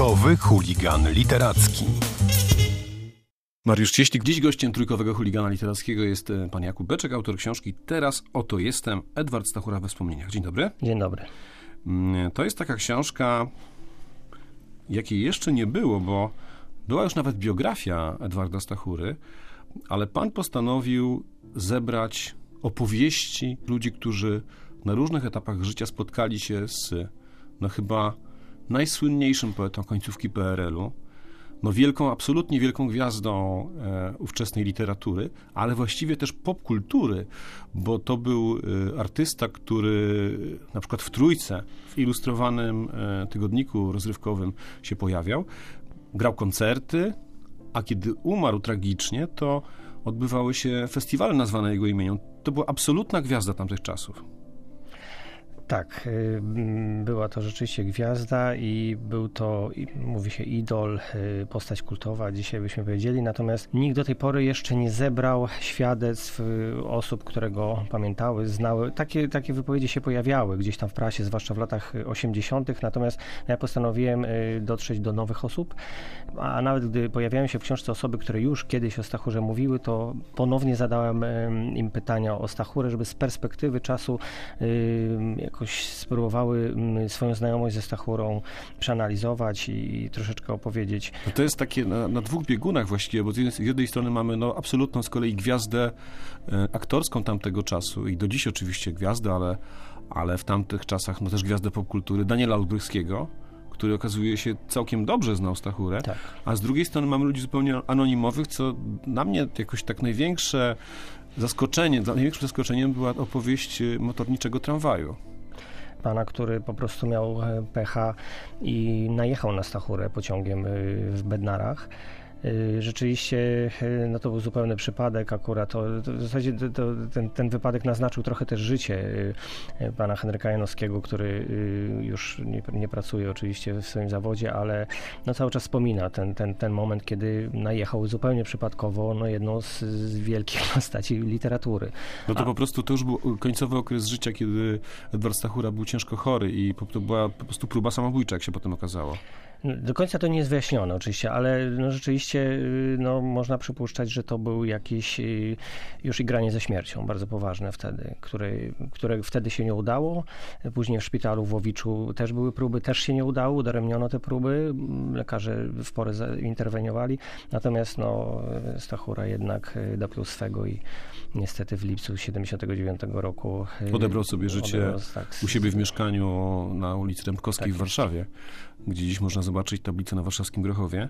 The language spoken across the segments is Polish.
Trójkowy chuligan literacki. Mariusz Cieślik. Dziś gościem Trójkowego Chuligana Literackiego jest pan Jakub Beczek, autor książki Teraz oto jestem. Edward Stachura we wspomnieniach. Dzień dobry. Dzień dobry. To jest taka książka, jakiej jeszcze nie było, bo była już nawet biografia Edwarda Stachury, ale pan postanowił zebrać opowieści ludzi, którzy na różnych etapach życia spotkali się z chyba najsłynniejszym poetą końcówki PRL-u, wielką, absolutnie wielką gwiazdą ówczesnej literatury, ale właściwie też popkultury, bo to był artysta, który na przykład w Trójce, w ilustrowanym tygodniku rozrywkowym się pojawiał, grał koncerty, a kiedy umarł tragicznie, to odbywały się festiwale nazwane jego imieniem. To była absolutna gwiazda tamtych czasów. Tak, była to rzeczywiście gwiazda i był to, mówi się, idol, postać kultowa, dzisiaj byśmy powiedzieli, natomiast nikt do tej pory jeszcze nie zebrał świadectw osób, które go pamiętały, znały. Takie wypowiedzi się pojawiały gdzieś tam w prasie, zwłaszcza w latach 80., natomiast ja postanowiłem dotrzeć do nowych osób, a nawet gdy pojawiają się w książce osoby, które już kiedyś o Stachurze mówiły, to ponownie zadałem im pytania o Stachurę, żeby z perspektywy czasu jakoś spróbowały swoją znajomość ze Stachurą przeanalizować i troszeczkę opowiedzieć. No to jest takie na dwóch biegunach właściwie, bo z jednej strony mamy absolutną z kolei gwiazdę aktorską tamtego czasu i do dziś oczywiście gwiazdę, ale w tamtych czasach też gwiazdę popkultury Daniela Olbrychskiego, który okazuje się całkiem dobrze znał Stachurę, tak. A z drugiej strony mamy ludzi zupełnie anonimowych, co na mnie jakoś tak największym zaskoczeniem była opowieść motorniczego tramwaju. Pana, który po prostu miał pecha i najechał na Stachurę pociągiem w Bednarach. Rzeczywiście to był zupełny przypadek akurat. W zasadzie ten wypadek naznaczył trochę też życie pana Henryka Janowskiego, który już nie pracuje oczywiście w swoim zawodzie, ale cały czas wspomina ten moment, kiedy najechał zupełnie przypadkowo jedną z wielkich postaci literatury. Po prostu to już był końcowy okres życia, kiedy Edward Stachura był ciężko chory i to była po prostu próba samobójcza, jak się potem okazało. Do końca to nie jest wyjaśnione oczywiście, ale rzeczywiście można przypuszczać, że to był jakieś już igranie ze śmiercią, bardzo poważne wtedy, które wtedy się nie udało. Później w szpitalu w Łowiczu też były próby, też się nie udało, udaremniono te próby, lekarze w porę interweniowali, natomiast Stachura jednak dopiął swego i niestety w lipcu 79 roku odebrał sobie życie u siebie w mieszkaniu na ulicy Rębkowskiej w Warszawie, gdzie dziś można zobaczyć tablicę na warszawskim Grochowie.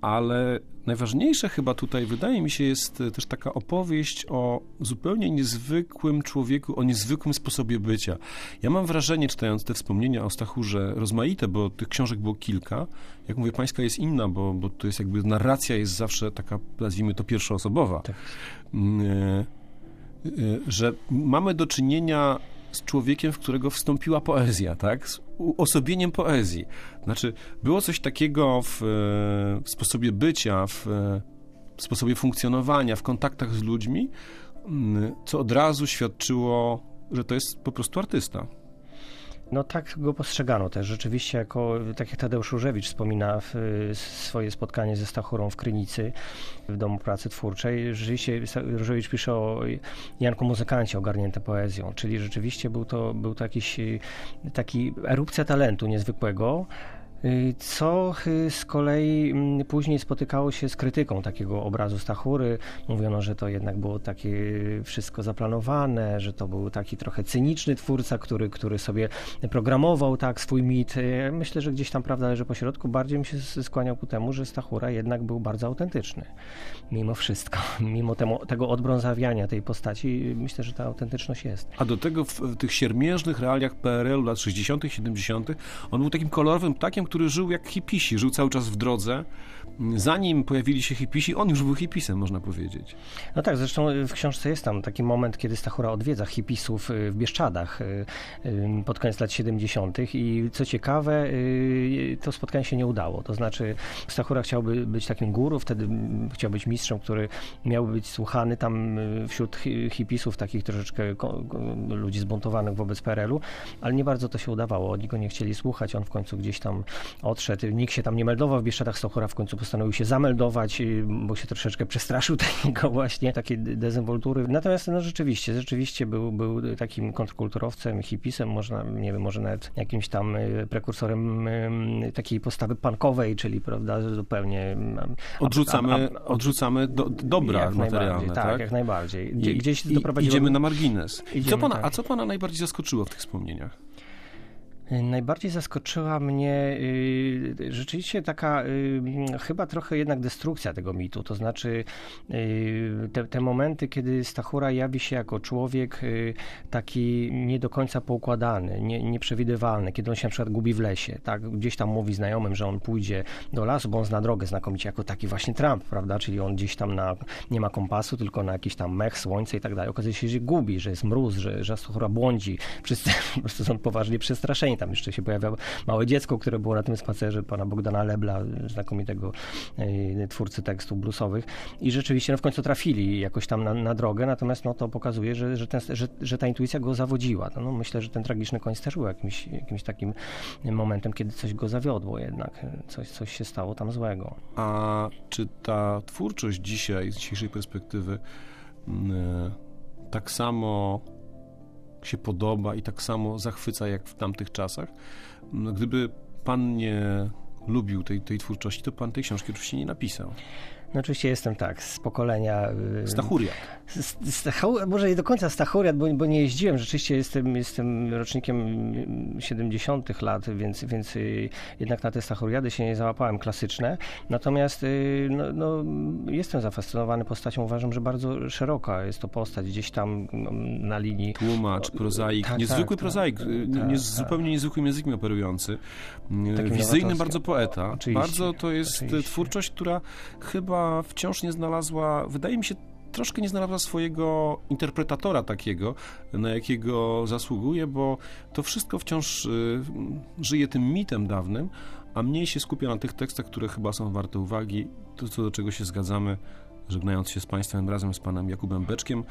Ale najważniejsze chyba tutaj, wydaje mi się, jest też taka opowieść o zupełnie niezwykłym człowieku, o niezwykłym sposobie bycia. Ja mam wrażenie, czytając te wspomnienia o Stachurze, rozmaite, bo tych książek było kilka. Jak mówię, pańska jest inna, bo to jest jakby narracja jest zawsze taka, nazwijmy to, pierwszoosobowa. Tak. Że mamy do czynienia z człowiekiem, w którego wstąpiła poezja, tak? Z uosobieniem poezji. Znaczy, było coś takiego w sposobie bycia, w sposobie funkcjonowania, w kontaktach z ludźmi, co od razu świadczyło, że to jest po prostu artysta. Tak go postrzegano też. Rzeczywiście, tak jak Tadeusz Różewicz wspomina swoje spotkanie ze Stachurą w Krynicy, w Domu Pracy Twórczej. Rzeczywiście Różewicz pisze o Janku Muzykancie ogarnięte poezją, czyli rzeczywiście był to jakiś taki erupcja talentu niezwykłego, co z kolei później spotykało się z krytyką takiego obrazu Stachury. Mówiono, że to jednak było takie wszystko zaplanowane, że to był taki trochę cyniczny twórca, który sobie programował swój mit. Myślę, że gdzieś tam prawda leży pośrodku. Bardziej mi się skłaniał ku temu, że Stachura jednak był bardzo autentyczny. Mimo wszystko, mimo tego odbrązawiania tej postaci, myślę, że ta autentyczność jest. A do tego w tych siermiężnych realiach PRL-u lat 60., 70. on był takim kolorowym ptakiem, który żył jak hipisi, żył cały czas w drodze. Zanim pojawili się hipisi, on już był hipisem, można powiedzieć. Tak, zresztą w książce jest tam taki moment, kiedy Stachura odwiedza hipisów w Bieszczadach pod koniec lat 70. i co ciekawe, to spotkanie się nie udało. To znaczy Stachura chciałby być takim guru, wtedy chciał być mistrzem, który miałby być słuchany tam wśród hipisów, takich troszeczkę ludzi zbuntowanych wobec PRL-u, ale nie bardzo to się udawało. Oni go nie chcieli słuchać, on w końcu gdzieś tam odszedł. Nikt się tam nie meldował w Bieszczadach. Stachura w końcu postanowił się zameldować, bo się troszeczkę przestraszył takiego właśnie, takiej dezynwoltury. Natomiast no rzeczywiście był takim kontrkulturowcem, hipisem, można, nie wiem, może nawet jakimś tam prekursorem takiej postawy punkowej, czyli prawda, zupełnie... Odrzucamy dobra materialne, tak? Jak najbardziej. Gdzieś doprowadziło... Idziemy na margines. A co pana najbardziej zaskoczyło w tych wspomnieniach? Najbardziej zaskoczyła mnie rzeczywiście taka chyba trochę jednak destrukcja tego mitu. To znaczy te momenty, kiedy Stachura jawi się jako człowiek taki nie do końca poukładany, nieprzewidywalny, kiedy on się na przykład gubi w lesie. Tak? Gdzieś tam mówi znajomym, że on pójdzie do lasu, bo on zna drogę znakomicie, jako taki właśnie Trump, prawda? Czyli on gdzieś tam nie ma kompasu, tylko na jakiś tam mech, słońce i tak dalej. Okazuje się, że gubi, że jest mróz, że Stachura błądzi. Wszyscy po prostu są poważnie przestraszeni. Tam jeszcze się pojawiało małe dziecko, które było na tym spacerze pana Bogdana Lebla, znakomitego twórcy tekstów bluesowych. I rzeczywiście w końcu trafili jakoś tam na drogę, natomiast to pokazuje, że ta intuicja go zawodziła. Myślę, że ten tragiczny koniec też był jakimś takim momentem, kiedy coś go zawiodło jednak. Coś się stało tam złego. A czy ta twórczość dzisiaj, z dzisiejszej perspektywy, tak samo się podoba i tak samo zachwyca jak w tamtych czasach? Gdyby pan nie lubił tej twórczości, to pan tej książki oczywiście nie napisał. No oczywiście jestem z pokolenia... Stachuriat. Może nie do końca Stachuriat, bo nie jeździłem. Rzeczywiście jestem rocznikiem 70 lat, więc jednak na te Stachuriady się nie załapałem, klasyczne. Natomiast jestem zafascynowany postacią. Uważam, że bardzo szeroka jest to postać. Gdzieś tam na linii... Tłumacz, prozaik, zupełnie niezwykłym językiem operujący. Wizyjny bardzo poeta. Oczywiście, bardzo to jest twórczość, która chyba wciąż nie znalazła, wydaje mi się, troszkę nie znalazła swojego interpretatora takiego, na jakiego zasługuje, bo to wszystko wciąż żyje tym mitem dawnym, a mniej się skupia na tych tekstach, które chyba są warte uwagi. To, co do czego się zgadzamy, żegnając się z państwem razem z panem Jakubem Beczkiem,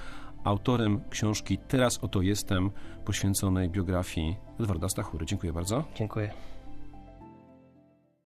autorem książki Teraz oto jestem, poświęconej biografii Edwarda Stachury. Dziękuję bardzo. Dziękuję.